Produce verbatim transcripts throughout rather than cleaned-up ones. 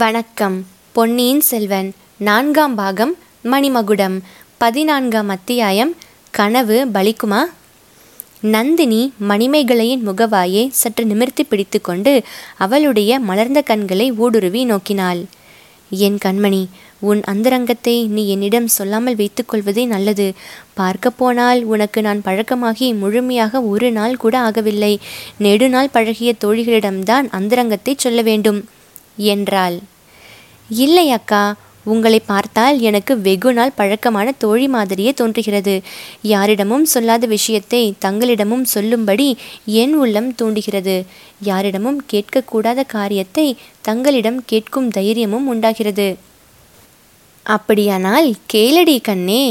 வணக்கம். பொன்னியின் செல்வன் நான்காம் பாகம் மணிமகுடம், பதினான்காம் அத்தியாயம் கனவு பலிக்குமா? நந்தினி மணிமேகலையின் முகவாயை சற்று நிமிர்த்தி பிடித்து கொண்டு அவளுடைய மலர்ந்த கண்களை ஊடுருவி நோக்கினாள். என் கண்மணி, உன் அந்தரங்கத்தை நீ என்னிடம் சொல்லாமல் வைத்துக்கொள்வதே நல்லது. பார்க்க போனால் உனக்கு நான் பழக்கமாகி முழுமையாக ஒரு நாள் கூட ஆகவில்லை. நெடுநாள் பழகிய தோழிகளிடம்தான் அந்தரங்கத்தை சொல்ல வேண்டும் என்றாள். இல்லை அக்கா, உங்களை பார்த்தால் எனக்கு வெகு நாள் பழக்கமான தோழி மாதிரியே தோன்றுகிறது. யாரிடமும் சொல்லாத விஷயத்தை தங்களிடமும் சொல்லும்படி என் உள்ளம் தூண்டுகிறது. யாரிடமும் கேட்கக்கூடாத காரியத்தை தங்களிடம் கேட்கும் தைரியமும் உண்டாகிறது. அப்படியானால் கேளடி கண்ணே.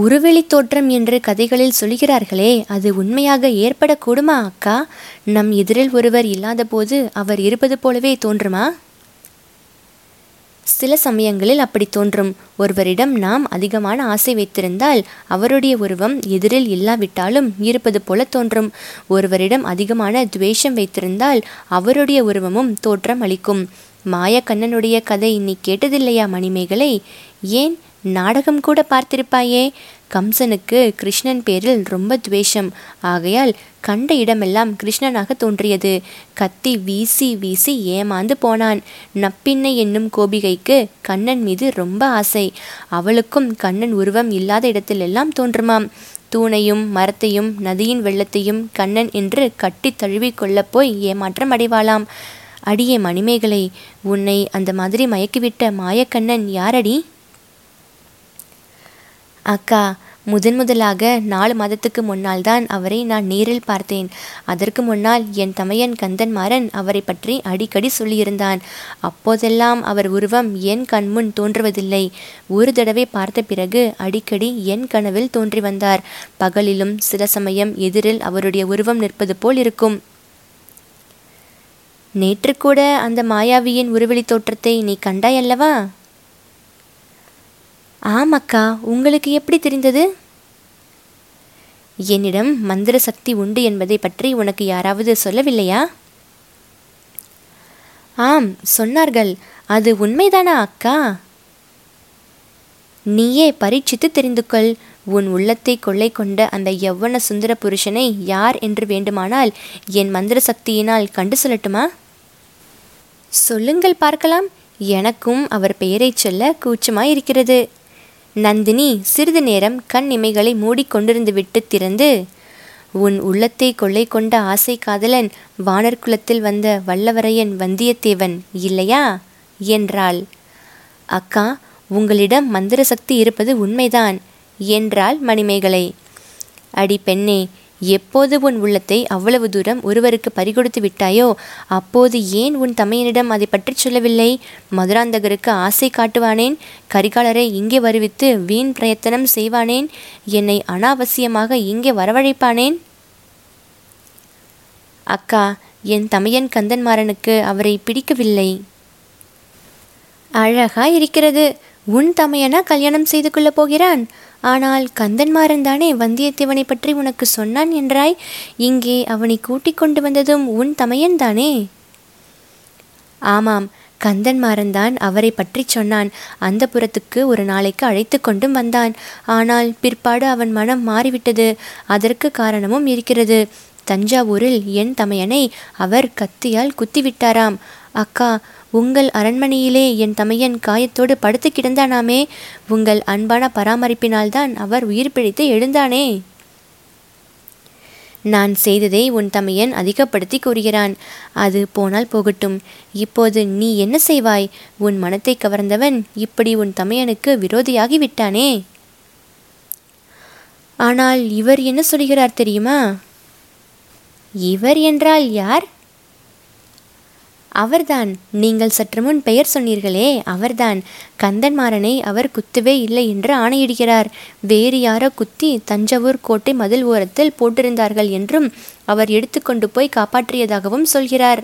உருவெளி தோற்றம் என்று கதைகளில் சொல்கிறார்களே, அது உண்மையாக ஏற்படக்கூடுமா அக்கா? நம் எதிரில் ஒருவர் இல்லாத போது அவர் இருப்பது போலவே தோன்றுமா? சில சமயங்களில் அப்படி தோன்றும். ஒருவரிடம் நாம் அதிகமான ஆசை வைத்திருந்தால் அவருடைய உருவம் எதிரில் இல்லாவிட்டாலும் இருப்பது போல தோன்றும். ஒருவரிடம் அதிகமான துவேஷம் வைத்திருந்தால் அவருடைய உருவமும் தோற்றம் அளிக்கும். மாயக்கண்ணனுடைய கதை நீ கேட்டதில்லையா மணிமேகலை? ஏன், நாடகம் கூட பார்த்திருப்பாயே. கம்சனுக்கு கிருஷ்ணன் பேரில் ரொம்ப துவேஷம். ஆகையால் கண்ட இடமெல்லாம் கிருஷ்ணனாக தோன்றியது. கத்தி வீசி வீசி ஏமாந்து போனான். நப்பின்ன என்னும் கோபிகைக்கு கண்ணன் மீது ரொம்ப ஆசை. அவளுக்கும் கண்ணன் உருவம் இல்லாத இடத்திலெல்லாம் தோன்றுமாம். தூணையும் மரத்தையும் நதியின் வெள்ளத்தையும் கண்ணன் என்று கட்டி தழுவி கொள்ள போய் ஏமாற்றம் அடைவாளாம். அடியே மணிமேகலை, உன்னை அந்த மாதிரி மயக்கிவிட்ட மாயக்கண்ணன் யாரடி? அக்கா, முதன் முதலாக நாலு மாதத்துக்கு முன்னால் தான் அவரை நான் நேரில் பார்த்தேன். அதற்கு முன்னால் என் தமையன் கந்தன்மாறன் அவரை பற்றி அடிக்கடி சொல்லியிருந்தான். அப்போதெல்லாம் அவர் உருவம் என் கண்முன் தோன்றுவதில்லை. ஒரு தடவை பார்த்த பிறகு அடிக்கடி என் கனவில் தோன்றி வந்தார். பகலிலும் சில சமயம் எதிரில் அவருடைய உருவம் நிற்பது போல் இருக்கும். நேற்று கூட அந்த மாயாவியின் உருவெளி தோற்றத்தை நீ கண்டாயல்லவா? ஆமக்கா, உங்களுக்கு எப்படி தெரிந்தது? என்னிடம் மந்திர சக்தி உண்டு என்பதை பற்றி உனக்கு யாராவது சொல்லவில்லையா? ஆம், சொன்னார்கள். அது உண்மைதானா அக்கா? நீயே பரீட்சித்து தெரிந்து கொள். உன் உள்ளத்தை கொள்ளை கொண்ட அந்த யவ்வன சுந்தர புருஷனை யார் என்று வேண்டுமானால் என் மந்திர சக்தியினால் கண்டு சொல்லட்டுமா? சொல்லுங்கள் பார்க்கலாம். எனக்கும் அவர் பெயரை சொல்ல கூச்சமாயிருக்கிறது. நந்தினி சிறிது நேரம் கண் இமைகளை மூடிக்கொண்டிருந்து விட்டு திறந்து, உன் உள்ளத்தை கொள்ளை கொண்ட ஆசை காதலன் வானர்குலத்தில் வந்த வல்லவரையன் வந்தியத்தேவன் இல்லையா என்றாள். அக்கா, உங்களிடம் மந்திர சக்தி இருப்பது உண்மைதான் என்றாள் மணிமேகலை. அடி பெண்ணே, எப்போது உன் உள்ளத்தை அவ்வளவு தூரம் ஒருவருக்கு பறிகொடுத்து விட்டாயோ அப்போது ஏன் உன் தமையனிடம் அதை பற்றி சொல்லவில்லை? மதுராந்தகருக்கு ஆசை காட்டுவானேன், கரிகாலரை இங்கே வருவித்து வீண் பிரயத்தனம் செய்வானேன், என்னை அனாவசியமாக இங்கே வரவழைப்பானேன்? அக்கா, என் தமையன் கந்தன்மாறனுக்கு அவரை பிடிக்கவில்லை. அழகா இருக்கிறது. உன் தமையனா கல்யாணம் செய்து கொள்ளப் போகிறான்? ஆனால் கந்தன்மாறன் தானே வந்தியத்தேவனை பற்றி உனக்கு சொன்னான் என்றாய். இங்கே அவனை கூட்டிக் கொண்டு வந்ததும் உன் தமையன் தானே? ஆமாம், கந்தன்மாறன் தான் அவரை பற்றி சொன்னான். அந்த புறத்துக்கு ஒரு நாளைக்கு அழைத்து கொண்டும் வந்தான். ஆனால் பிற்பாடு அவன் மனம் மாறிவிட்டது. அதற்கு காரணமும் இருக்கிறது. தஞ்சாவூரில் என் தமையனை அவர் கத்தியால் குத்திவிட்டாராம். அக்கா, உங்கள் அரண்மனையிலே என் தமையன் காயத்தோடு படுத்து கிடந்தானாமே. உங்கள் அன்பான பராமரிப்பினால்தான் அவர் உயிர் பிழைத்து எழுந்தானே. நான் செய்ததை உன் தமையன் அதிகப்படுத்தி கூறுகிறான். அது போனால் போகட்டும். இப்போது நீ என்ன செய்வாய்? உன் மனத்தை கவர்ந்தவன் இப்படி உன் தமையனுக்கு விரோதியாகி விட்டானே. ஆனால் இவர் என்ன சொல்கிறார் தெரியுமா? இவர் என்றால் யார்? அவர்தான், நீங்கள் சற்று முன் பெயர் சொன்னீர்களே அவர்தான். கந்தன்மாறனை அவர் குத்தவே இல்லை என்று ஆணையிடுகிறார். வேறு யாரோ குத்தி தஞ்சாவூர் கோட்டை மதில் ஓரத்தில் போட்டிருந்தார்கள் என்றும் அவர் எடுத்துக்கொண்டு போய் காப்பாற்றியதாகவும் சொல்கிறார்.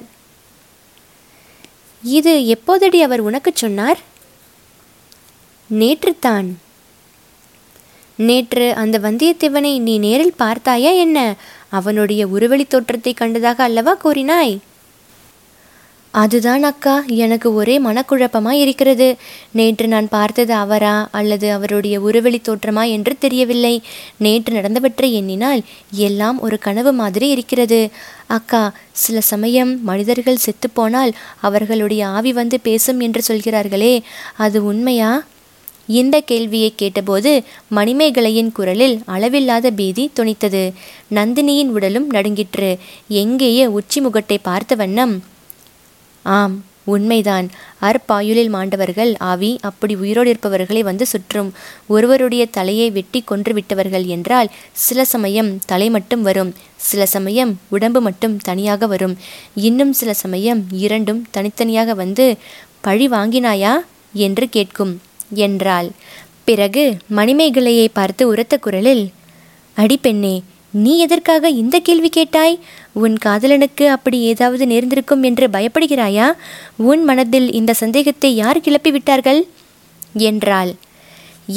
இது எப்போதடி அவர் உனக்கு சொன்னார்? நேற்றுத்தான். நேற்று அந்த வந்தியத்தேவனை நீ நேரில் பார்த்தாயா என்ன? அவனுடைய உருவெளி தோற்றத்தை கண்டதாக அல்லவா கூறினாய்? அதுதான் அக்கா, எனக்கு ஒரே மனக்குழப்பமாக இருக்கிறது. நேற்று நான் பார்த்தது அவரா அல்லது அவருடைய உருவெளி தோற்றமா என்று தெரியவில்லை. நேற்று நடந்தவற்றை எண்ணினால் எல்லாம் ஒரு கனவு மாதிரி இருக்கிறது. அக்கா, சில சமயம் மனிதர்கள் செத்துப்போனால் அவர்களுடைய ஆவி வந்து பேசும் என்று சொல்கிறார்களே, அது உண்மையா? இந்த கேள்வியை கேட்டபோது மணிமேகலையின் குரலில் அளவில்லாத பீதி தொனித்தது. நந்தினியின் உடலும் நடுங்கிற்று. எங்கேயே உச்சி முகட்டை பார்த்த வண்ணம், ஆம் உண்மைதான், அற்பாயுளில் மாண்டவர்கள் ஆவி அப்படி உயிரோடு இருப்பவர்களை வந்து சுற்றும். ஒருவருடைய தலையை வெட்டி கொன்று விட்டவர்கள் என்றால் சில சமயம் தலை மட்டும் வரும், சில சமயம் உடம்பு மட்டும் தனியாக வரும், இன்னும் சில சமயம் இரண்டும் தனித்தனியாக வந்து பழி வாங்கினாயா என்று கேட்கும் என்றாள். பிறகு மணிமேகலையை பார்த்து உரத்த குரலில், அடி பெண்ணே, நீ எதற்காக இந்த கேள்வி கேட்டாய்? உன் காதலனுக்கு அப்படி ஏதாவது நேர்ந்திருக்கும் என்று பயப்படுகிறாயா? உன் மனதில் இந்த சந்தேகத்தை யார் கிளப்பி விட்டார்கள் என்றாள்.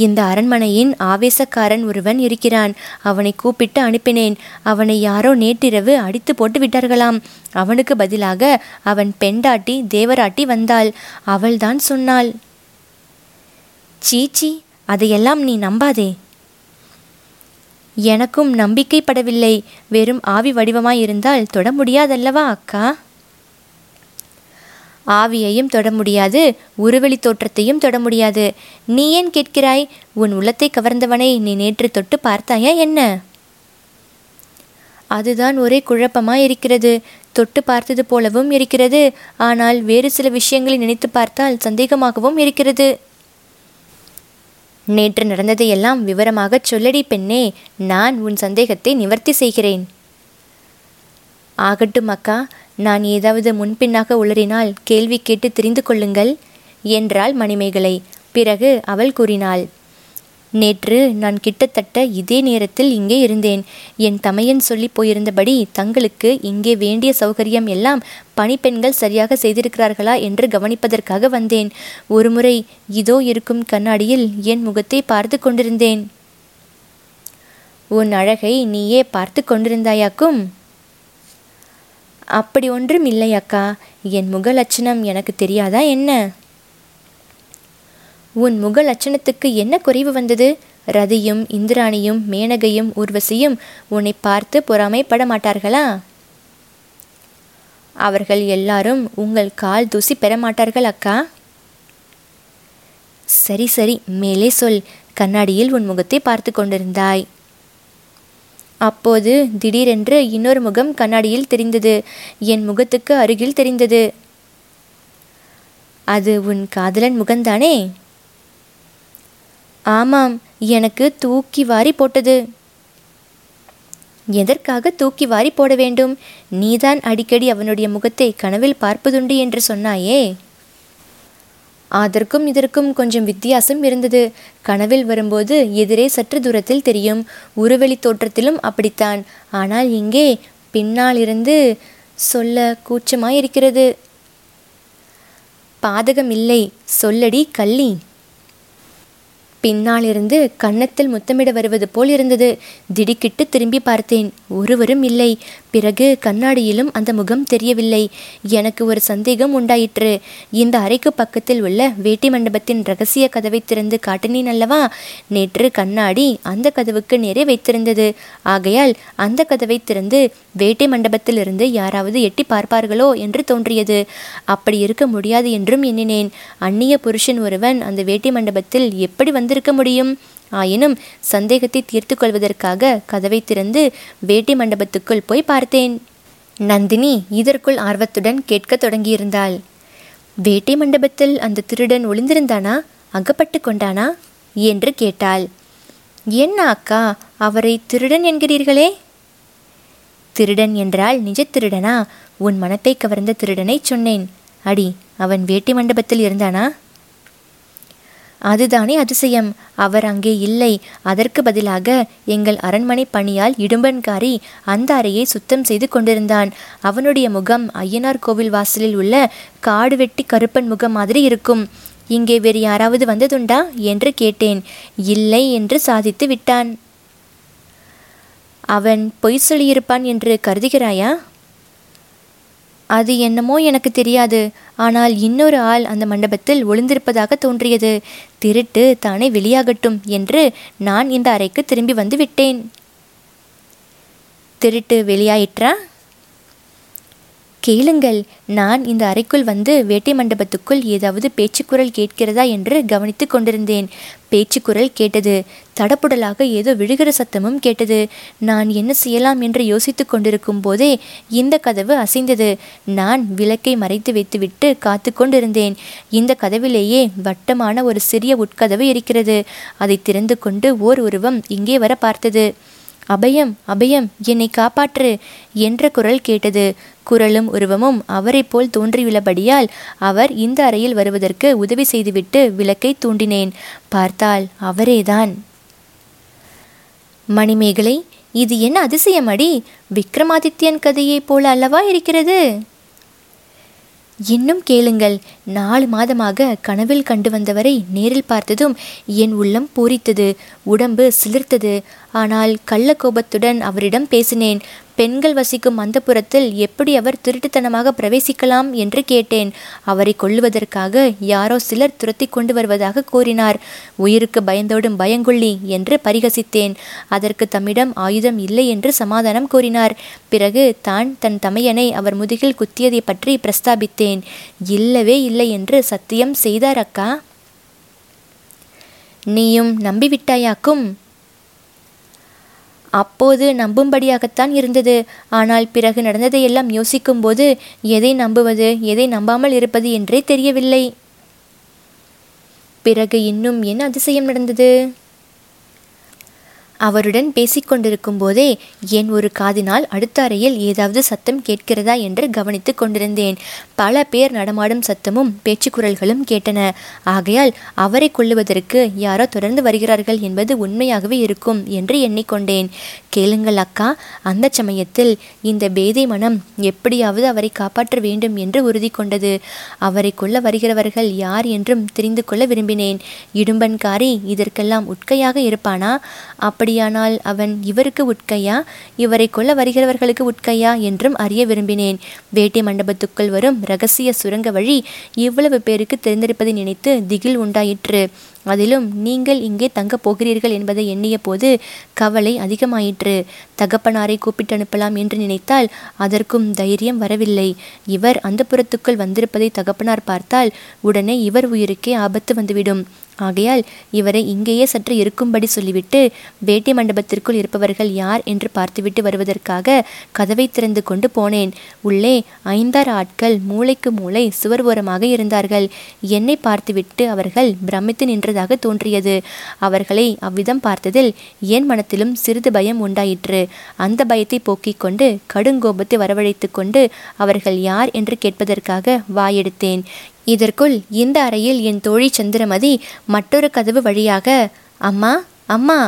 இந்த அரண்மனையின் ஆவேசக்காரன் ஒருவன் இருக்கிறான். அவனை கூப்பிட்டு அனுப்பினேன். அவனை யாரோ நேற்றிரவு அடித்து போட்டு விட்டார்களாம். அவனுக்கு பதிலாக அவன் பெண்டாட்டி தேவராட்டி வந்தாள். அவள்தான் சொன்னாள். சீச்சி, அதையெல்லாம் நீ நம்பாதே. எனக்கும் நம்பிக்கைப்படவில்லை. வெறும் ஆவி வடிவமாயிருந்தால் தொட முடியாதல்லவா அக்கா? ஆவியையும் தொட முடியாது, உருவெளி தோற்றத்தையும் தொட முடியாது. நீ ஏன் கேட்கிறாய்? உன் உள்ளத்தை கவர்ந்தவனை நீ நேற்று தொட்டு பார்த்தாயா என்ன? அதுதான் ஒரே குழப்பமாய் இருக்கிறது. தொட்டு பார்த்தது போலவும் இருக்கிறது, ஆனால் வேறு சில விஷயங்களை நினைத்து பார்த்தால் சந்தேகமாகவும் இருக்கிறது. நேற்று நடந்ததையெல்லாம் விவரமாக சொல்லடி பெண்ணே, நான் உன் சந்தேகத்தை நிவர்த்தி செய்கிறேன். ஆகட்டும் அக்கா, நான் ஏதாவது முன்பின்னாக உளறினால் கேள்வி கேட்டு தெரிந்து கொள்ளுங்கள் என்றாள் மணிமேகலை. பிறகு அவள் கூறினாள், நேற்று நான் கிட்டத்தட்ட இதே நேரத்தில் இங்கே இருந்தேன். என் தமையன் சொல்லி போயிருந்தபடி தங்களுக்கு இங்கே வேண்டிய சௌகரியம் எல்லாம் பணிப்பெண்கள் சரியாக செய்திருக்கிறார்களா என்று கவனிப்பதற்காக வந்தேன். ஒருமுறை இதோ இருக்கும் கண்ணாடியில் என் முகத்தை பார்த்து கொண்டிருந்தேன். உன் அழகை நீயே பார்த்து கொண்டிருந்தாயாக்கும்? அப்படி ஒன்றும் இல்லை அக்கா. என் முக லட்சணம் எனக்கு தெரியாதா என்ன? உன் முக லட்சணத்துக்கு என்ன குறைவு வந்தது? ரதியும் இந்திராணியும் மேனகையும் ஊர்வசியும் உன்னை பார்த்து பொறாமைப்பட மாட்டார்களா? அவர்கள் எல்லாரும் உங்கள் கால் தூசி பெற மாட்டார்கள் அக்கா. சரி சரி, மேலே சொல். கண்ணாடியில் உன் முகத்தை பார்த்து கொண்டிருந்தாய். அப்போது திடீரென்று இன்னொரு முகம் கண்ணாடியில் தெரிந்தது. என் முகத்துக்கு அருகில் தெரிந்தது. அது உன் காதலன் முகம்தானே? ஆமாம், எனக்கு தூக்கி வாரி போட்டது. எதற்காக தூக்கி வாரி போட வேண்டும்? நீதான் அடிக்கடி அவனுடைய முகத்தை கனவில் பார்ப்பதுண்டு என்று சொன்னாயே. அதற்கும் இதற்கும் கொஞ்சம் வித்தியாசம் இருந்தது. கனவில் வரும்போது எதிரே சற்று தூரத்தில் தெரியும், உருவெளி தோற்றத்திலும் அப்படித்தான். ஆனால் இங்கே பின்னாலிருந்து சொல்ல கூச்சமாயிருக்கிறது. பாதகம் இல்லை, சொல்லடி கள்ளி. பின்னாலிருந்து கன்னத்தில் முத்தமிட வருவது போல் இருந்தது. திடுக்கிட்டு திரும்பி பார்த்தேன். ஒருவரும் இல்லை. பிறகு கண்ணாடியிலும் அந்த முகம் தெரியவில்லை. எனக்கு ஒரு சந்தேகம் உண்டாயிற்று. இந்த அறைக்கு பக்கத்தில் உள்ள வேட்டி மண்டபத்தின் இரகசிய கதவை திறந்து காட்டினேன் அல்லவா? நேற்று கண்ணாடி அந்த கதவுக்கு நேரே வைத்திருந்தது. ஆகையால் அந்த கதவை திறந்து வேட்டி மண்டபத்திலிருந்து யாராவது எட்டி பார்ப்பார்களோ என்று தோன்றியது. அப்படி இருக்க முடியாது என்றும் எண்ணினேன். அந்நிய புருஷன் ஒருவன் அந்த வேட்டி மண்டபத்தில் எப்படி வந்திருக்க முடியும்? ஆயினும் சந்தேகத்தை தீர்த்து கொள்வதற்காக கதவை திறந்து வேட்டி மண்டபத்துக்குள் போய் பார்த்தேன். நந்தினி இதற்குள் ஆர்வத்துடன் கேட்க தொடங்கியிருந்தாள். வேட்டி மண்டபத்தில் அந்த திருடன் ஒளிந்திருந்தானா? அகப்பட்டு கொண்டானா என்று கேட்டாள். என்ன அக்கா, அவரை திருடன் என்கிறீர்களே? திருடன் என்றால் நிஜ திருடனா? உன் மனத்தை கவர்ந்த திருடனை சொன்னேன். அடி, அவன் வேட்டி மண்டபத்தில் இருந்தானா? அதுதானே அதிசயம். அவர் அங்கே இல்லை. அதற்கு பதிலாக எங்கள் அரண்மனை பணியால் இடும்பன்காரி அந்த அறையை சுத்தம் செய்து கொண்டிருந்தான். அவனுடைய முகம் ஐயனார் கோவில் வாசலில் உள்ள காடு வெட்டி கருப்பன் முகம் மாதிரி இருக்கும். இங்கே வேறு யாராவது வந்ததுண்டா என்று கேட்டேன். இல்லை என்று சாதித்து விட்டான். அவன் பொய் சொல்லியிருப்பான் என்று கருதுகிறாயா? அது என்னமோ எனக்கு தெரியாது, ஆனால் இன்னொரு ஆள் அந்த மண்டபத்தில் ஒளிந்திருப்பதாக தோன்றியது. திருட்டு தானே வெளியாகட்டும் என்று நான் இந்த அறைக்கு திரும்பி வந்து விட்டேன். திருட்டு வெளியாயிற்றா? கேளுங்கள், நான் இந்த அறைக்குள் வந்து வேட்டை மண்டபத்துக்குள் ஏதாவது பேச்சுக்குரல் கேட்கிறதா என்று கவனித்து கொண்டிருந்தேன். பேச்சுக்குரல் கேட்டது. தடப்புடலாக ஏதோ விழுகிற சத்தமும் கேட்டது. நான் என்ன செய்யலாம் என்று யோசித்து கொண்டிருக்கும் போதே இந்த கதவு அசைந்தது. நான் விளக்கை மறைத்து வைத்துவிட்டு காத்து கொண்டிருந்தேன். இந்த கதவிலேயே வட்டமான ஒரு சிறிய உட்கதவு இருக்கிறது. அதை திறந்து கொண்டு ஓர் உருவம் இங்கே வர பார்த்தது. அபயம், அபயம், என்னை காப்பாற்று என்ற குரல் கேட்டது. குரலும் உருவமும் அவரை போல் தோன்றியுள்ளபடியால் அவர் இந்த அறையில் வருவதற்கு உதவி செய்துவிட்டு விளக்கை தூண்டினேன். பார்த்தால் அவரேதான். மணிமேகலை, இது என்ன அதிசயமடி! விக்கிரமாதித்யன் கதையைப் போல அல்லவா இருக்கிறது? இன்னும் கேளுங்கள். நாலு மாதமாக கனவில் கண்டு வந்தவரை நேரில் பார்த்ததும் என் உள்ளம் பூரித்தது, உடம்பு சிலிர்த்தது. ஆனால் கள்ள கோபத்துடன் அவரிடம் பேசினேன். பெண்கள் வசிக்கும் அந்த புறத்தில் எப்படி அவர் திருட்டுத்தனமாக பிரவேசிக்கலாம் என்று கேட்டேன். அவரை கொல்லுவதற்காக யாரோ சிலர் துரத்தி கொண்டு வருவதாக கூறினார். உயிருக்கு பயந்தோடும் பயங்குள்ளி என்று பரிகசித்தேன். அதற்கு தம்மிடம் ஆயுதம் இல்லை என்று சமாதானம் கூறினார். பிறகு தான் தன் தமையனை அவர் முதுகில் குத்தியதை பற்றி பிரஸ்தாபித்தேன். இல்லவே இல்லை என்று சத்தியம் செய்தார். அக்கா, நீயும் நம்பிவிட்டாயாக்கும்? அப்போது நம்பும்படியாகத்தான் இருந்தது. ஆனால் பிறகு நடந்ததையெல்லாம் யோசிக்கும்போது எதை நம்புவது, எதை நம்பாமல் இருப்பது என்றே தெரியவில்லை. பிறகு இன்னும் என்ன அதிசயம் நடந்தது? அவருடன் பேசிக்கொண்டிருக்கும் போதே என் ஒரு காதினால் அடுத்த அறையில் ஏதாவது சத்தம் கேட்கிறதா என்று கவனித்து கொண்டிருந்தேன். பல பேர் நடமாடும் சத்தமும் பேச்சுக்குரல்களும் கேட்டன. ஆகையால் அவரை கொள்ளுவதற்கு யாரோ தொடர்ந்து வருகிறார்கள் என்பது உண்மையாகவே இருக்கும் என்று எண்ணிக்கொண்டேன். கேளுங்கள் அக்கா, அந்த சமயத்தில் இந்த பேதை மனம் எப்படியாவது அவரை காப்பாற்ற வேண்டும் என்று உறுதி கொண்டது. அவரை கொள்ள வருகிறவர்கள் யார் என்றும் தெரிந்து கொள்ள விரும்பினேன். இடும்பன்காரி இதற்கெல்லாம் உட்கையாக இருப்பானா? அப்படி அப்படியானால் அவன் இவருக்கு உட்கையா, இவரை கொல்ல வருகிறவர்களுக்கு உட்கையா என்றும் அறிய விரும்பினேன். வேட்டை மண்டபத்துக்குள் வரும் இரகசிய சுரங்க வழி இவ்வளவு பேருக்கு தெரிந்திருப்பதை நினைத்து திகில் உண்டாயிற்று. அதிலும் நீங்கள் இங்கே தங்கப் போகிறீர்கள் என்பதை எண்ணிய போது கவலை அதிகமாயிற்று. தகப்பனாரை கூப்பிட்டு அனுப்பலாம் என்று நினைத்தால் அதற்கும் தைரியம் வரவில்லை. இவர் அந்த புறத்துக்குள் வந்திருப்பதை தகப்பனார் பார்த்தால் உடனே இவர் உயிருக்கே ஆபத்து வந்துவிடும். ஆகையால் இவரை இங்கேயே சற்று இருக்கும்படி சொல்லிவிட்டு வேட்டை மண்டபத்திற்குள் இருப்பவர்கள் யார் என்று பார்த்துவிட்டு வருவதற்காக கதவை திறந்து கொண்டு போனேன். உள்ளே ஐந்தாறு ஆட்கள் மூளைக்கு மூளை சுவர் ஓரமாக இருந்தார்கள். என்னை பார்த்துவிட்டு அவர்கள் பிரமித்து நின்றதாக தோன்றியது. அவர்களை அவ்விதம் பார்த்ததில் என் மனத்திலும் சிறிது பயம் உண்டாயிற்று. அந்த பயத்தை போக்கிக் கொண்டு கடுங்கோபத்தை வரவழைத்து கொண்டு அவர்கள் யார் என்று கேட்பதற்காக வாயெடுத்தேன். இதற்குள் இந்த அறையில் என் தோழி சந்திரமதி மற்றொரு கதவு வழியாக அம்மா, அம்மா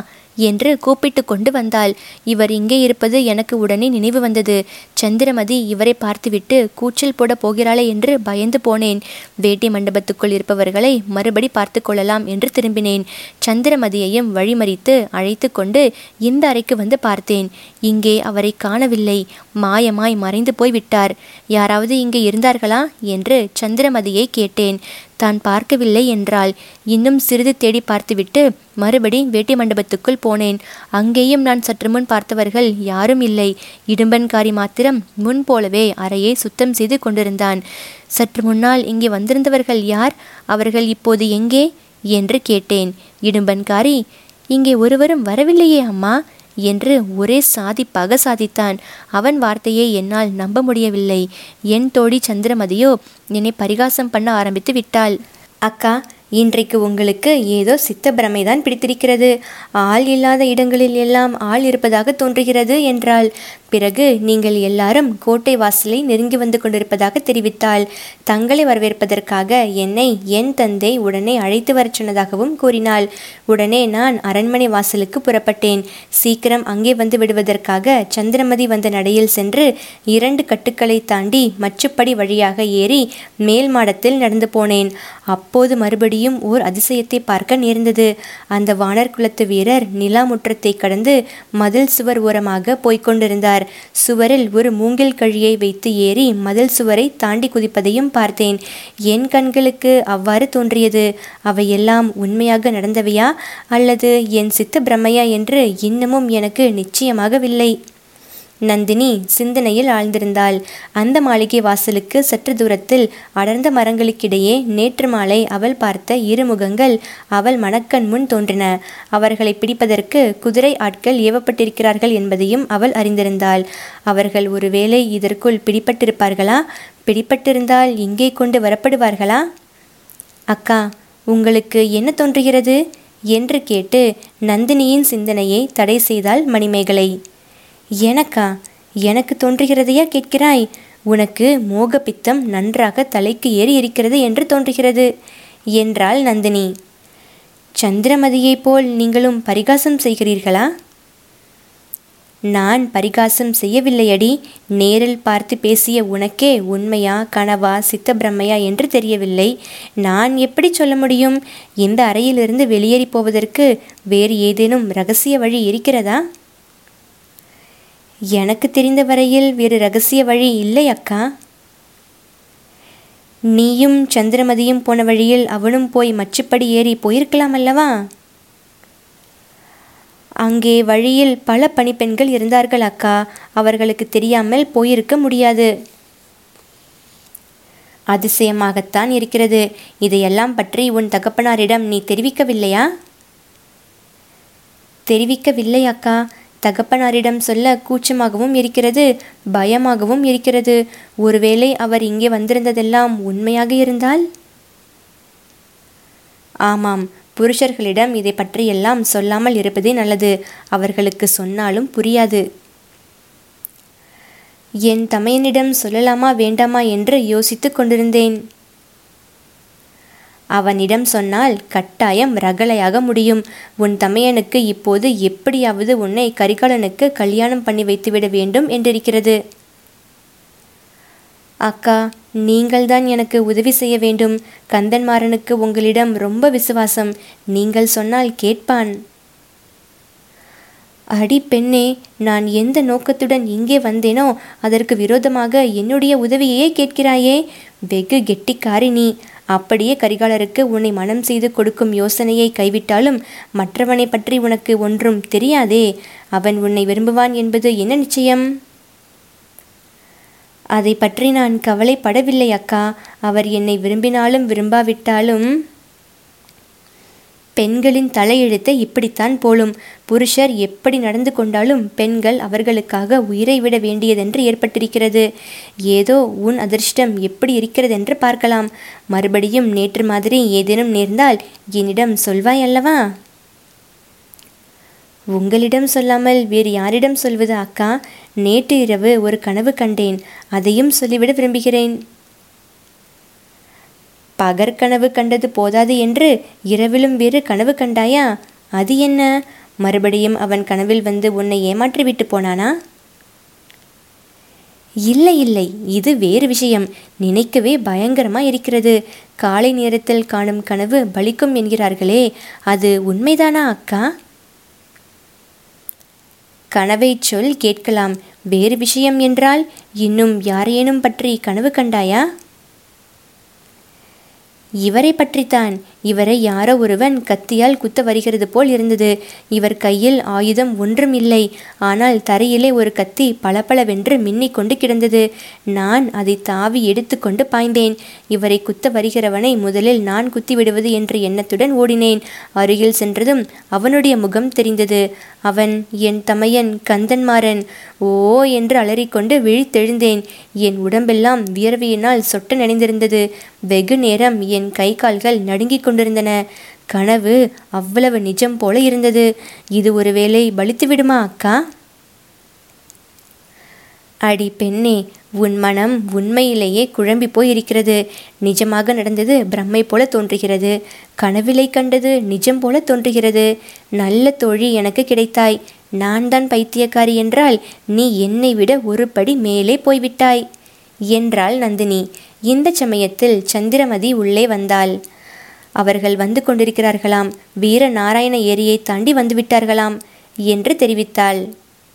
என்று கூப்பிட்டு கொண்டு வந்தாள். இவர் இங்கே இருப்பது எனக்கு உடனே நினைவு வந்தது. சந்திரமதி இவரை பார்த்துவிட்டு கூச்சல் போட போகிறாளே என்று பயந்து போனேன். வேட்டை மண்டபத்துக்குள் இருப்பவர்களை மறுபடி பார்த்து கொள்ளலாம் என்று திரும்பினேன். சந்திரமதியையும் வழிமறித்து அழைத்து கொண்டு இந்த அறைக்கு வந்து பார்த்தேன். இங்கே அவரை காணவில்லை. மாயமாய் மறைந்து போய்விட்டார். யாராவது இங்கே இருந்தார்களா என்று சந்திரமதியை கேட்டேன். தான் பார்க்கவில்லை என்றாள். இன்னும் சிறிது தேடி பார்த்துவிட்டு மறுபடி வேட்டை மண்டபத்துக்குள் போனேன். அங்கேயும் நான் சற்று முன் பார்த்தவர்கள் யாரும் இல்லை. இடும்பன்காரி மாத்திரம் முன் போலவே அறையை சுத்தம் செய்து கொண்டிருந்தான். சற்று முன்னால் இங்கே வந்திருந்தவர்கள் யார், அவர்கள் இப்போது எங்கே என்று கேட்டேன். இடும்பன்காரி, இங்கே ஒருவரும் வரவில்லையே அம்மா என்று ஒரே சாதிப்பாக சாதித்தான். அவன் வார்த்தையை என்னால் நம்ப முடியவில்லை. என் தோழி சந்திரமதியோ என்னை பரிகாசம் பண்ண ஆரம்பித்து விட்டாள். அக்கா, இன்றைக்கு உங்களுக்கு ஏதோ சித்த பிரமைதான் பிடித்திருக்கிறது. ஆள் இல்லாத இடங்களில் எல்லாம் ஆள் இருப்பதாக தோன்றுகிறது என்றாள். பிறகு நீங்கள் எல்லாரும் கோட்டை வாசலை நெருங்கி வந்து கொண்டிருப்பதாக தெரிவித்தாள். தங்களை வரவேற்பதற்காக என்னை என் தந்தை உடனே அழைத்து வரச் சொன்னதாகவும் கூறினாள். உடனே நான் அரண்மனை வாசலுக்கு புறப்பட்டேன். சீக்கிரம் அங்கே வந்து விடுவதற்காக சந்திரமதி வந்த நடையில் சென்று இரண்டு கட்டுக்களை தாண்டி மச்சுப்படி வழியாக ஏறி மேல் மாடத்தில் நடந்து போனேன். அப்போது மறுபடியும் ஓர் அதிசயத்தை பார்க்க நேர்ந்தது. அந்த வானர் குலத்து வீரர் நிலா முற்றத்தை கடந்து மதில் சுவர் ஓரமாக போய்கொண்டிருந்தார். கொண்டிருந்தார். சுவரில் ஒரு மூங்கில் கழியை வைத்து ஏறி மதில் சுவரை தாண்டி குதிப்பதையும் பார்த்தேன். என் கண்களுக்கு அவ்வாறு தோன்றியது. அவையெல்லாம் உண்மையாக நடந்தவையா அல்லது என் சித்த பிரமையா என்று இன்னமும் எனக்கு நிச்சயமாகவில்லை. நந்தினி சிந்தனையில் ஆழ்ந்திருந்தாள். அந்த மாளிகை வாசலுக்கு சற்று தூரத்தில் அடர்ந்த மரங்களுக்கிடையே நேற்று மாலை அவள் பார்த்த இருமுகங்கள் அவள் மனக்கண் முன் தோன்றின. அவர்களை பிடிப்பதற்கு குதிரை ஆட்கள் ஏவப்பட்டிருக்கிறார்கள் என்பதையும் அவள் அறிந்திருந்தாள். அவர்கள் ஒருவேளை இதற்குள் பிடிபட்டிருப்பார்களா? பிடிபட்டிருந்தால் இங்கே கொண்டு வரப்படுவார்களா? அக்கா, உங்களுக்கு என்ன தோன்றுகிறது என்று கேட்டு நந்தினியின் சிந்தனையை தடை செய்தாள் மணிமேகலை. எனக்கா? எனக்கு தோன்றுகிறதையா கேட்கிறாய்? உனக்கு மோக பித்தம் நன்றாக தலைக்கு ஏறி இருக்கிறது என்று தோன்றுகிறது என்றாள் நந்தினி. சந்திரமதியைப் போல் நீங்களும் பரிகாசம் செய்கிறீர்களா? நான் பரிகாசம் செய்யவில்லையடி. நேரில் பார்த்து பேசிய உனக்கே உண்மையா கனவா சித்த பிரம்மையா என்று தெரியவில்லை. நான் எப்படி சொல்ல முடியும்? இந்த அறையிலிருந்து வெளியேறி போவதற்கு வேறு ஏதேனும் இரகசிய வழி இருக்கிறதா? எனக்கு தெரிந்த வரையில் வேறு இரகசிய வழி இல்லை அக்கா. நீயும் சந்திரமதியும் போன வழியில் அவனும் போய் மச்சுப்படி ஏறி போயிருக்கலாம் அல்லவா? அங்கே வழியில் பல பணிப்பெண்கள் இருந்தார்கள் அக்கா. அவர்களுக்கு தெரியாமல் போயிருக்க முடியாது. அதிசயமாகத்தான் இருக்கிறது. இதையெல்லாம் பற்றி உன் தகப்பனாரிடம் நீ தெரிவிக்கவில்லையா? தெரிவிக்கவில்லை அக்கா. தகப்பனாரிடம் சொல்ல கூச்சமாகவும் இருக்கிறது, பயமாகவும் இருக்கிறது. ஒருவேளை அவர் இங்கே வந்திருந்ததெல்லாம் உண்மையாக இருந்தால்? ஆமாம், புருஷர்களிடம் இதை பற்றியெல்லாம் சொல்லாமல் இருப்பதே நல்லது. அவர்களுக்கு சொன்னாலும் புரியாது. என் தமையனிடம் சொல்லலாமா வேண்டாமா என்று யோசித்து கொண்டிருந்தேன். அவனிடம் சொன்னால் கட்டாயம் ரகளையாக முடியும். உன் தமையனுக்கு இப்போது எப்படியாவது உன்னை கரிகாலனுக்கு கல்யாணம் பண்ணி வைத்துவிட வேண்டும் என்றிருக்கிறது. அக்கா, நீங்கள்தான் எனக்கு உதவி செய்ய வேண்டும். கந்தன்மாறனுக்கு உங்களிடம் ரொம்ப விசுவாசம். நீங்கள் சொன்னால் கேட்பான். அடி பெண்ணே, நான் எந்த நோக்கத்துடன் இங்கே வந்தேனோ அதற்கு விரோதமாக என்னுடைய உதவியையே கேட்கிறாயே. வெகு கெட்டிக்காரி நீ. அப்படியே கரிகாலருக்கு உன்னை மனம் செய்து கொடுக்கும் யோசனையை கைவிட்டாலும் மற்றவனை பற்றி உனக்கு ஒன்றும் தெரியாதே. அவன் உன்னை விரும்புவான் என்பது என்ன நிச்சயம்? அதை பற்றி நான் கவலைப்படவில்லை அக்கா. அவர் என்னை விரும்பினாலும் விரும்பாவிட்டாலும் பெண்களின் தலையெழுத்தை இப்படித்தான் போலும். புருஷர் எப்படி நடந்து கொண்டாலும் பெண்கள் அவர்களுக்காக உயிரை விட வேண்டியதென்று ஏற்பட்டிருக்கிறது. ஏதோ உன் அதிர்ஷ்டம் எப்படி இருக்கிறதென்று பார்க்கலாம். மறுபடியும் நேற்று மாதிரி ஏதேனும் நேர்ந்தால் என்னிடம் சொல்வாய் அல்லவா? உங்களிடம் சொல்லாமல் வேறு யாரிடம் சொல்வது அக்கா? நேற்று இரவு ஒரு கனவு கண்டேன். அதையும் சொல்லிவிட விரும்புகிறேன். பகற்கனவு கண்டது போதாது என்று இரவிலும் வேறு கனவு கண்டாயா? அது என்ன? மறுபடியும் அவன் கனவில் வந்து உன்னை ஏமாற்றி விட்டு போனானா? இல்லை இல்லை, இது வேறு விஷயம். நினைக்கவே பயங்கரமா இருக்கிறது. காலை நேரத்தில் காணும் கனவு பலிக்கும் என்கிறார்களே, அது உண்மைதானா அக்கா? கனவை சொல் கேட்கலாம். வேறு விஷயம் என்றால் இன்னும் யாரேனும் பற்றி கனவு கண்டாயா? இவரை பற்றித்தான். இவரை யாரோ ஒருவன் கத்தியால் குத்த வருகிறது போல் இருந்தது. இவர் கையில் ஆயுதம் ஒன்றும் இல்லை. ஆனால் தரையிலே ஒரு கத்தி பளபளவென்று மின்னிக் கொண்டு கிடந்தது. நான் அதை தாவி எடுத்து கொண்டு பாய்ந்தேன். இவரை குத்த வருகிறவனை முதலில் நான் குத்தி விடுவது என்ற எண்ணத்துடன் ஓடினேன். அருகில் சென்றதும் அவனுடைய முகம் தெரிந்தது. அவன் என் தமையன் கந்தன்மாறன். ஓ என்று அலறிக்கொண்டு விழித்தெழுந்தேன். என் உடம்பெல்லாம் வியர்வையினால் சொட்ட நனைந்திருந்தது. வெகு நேரம் என் கை கால்கள் நடுங்கிக் கொண்டிருந்தன. கனவு அவ்வளவு நிஜம் போல இருந்தது. இது ஒருவேளை பலித்து விடுமா அக்கா? அடி பெண்ணே, உன் மனம் உண்மையிலேயே குழம்பி போயிருக்கிறது. நிஜமாக நடந்தது பிரம்மை போல தோன்றுகிறது. கனவிலை கண்டது நிஜம் போல தோன்றுகிறது. நல்ல தோழி எனக்கு கிடைத்தாய். நான் தான் பைத்தியக்காரி என்றால் நீ என்னை விட ஒரு படி மேலே போய்விட்டாய் என்றாள் நந்தினி. இந்த சமயத்தில் சந்திரமதி உள்ளே வந்தாள். அவர்கள் வந்து கொண்டிருக்கிறார்களாம். வீர நாராயண ஏரியை தாண்டி வந்துவிட்டார்களாம் என்று தெரிவித்தாள்.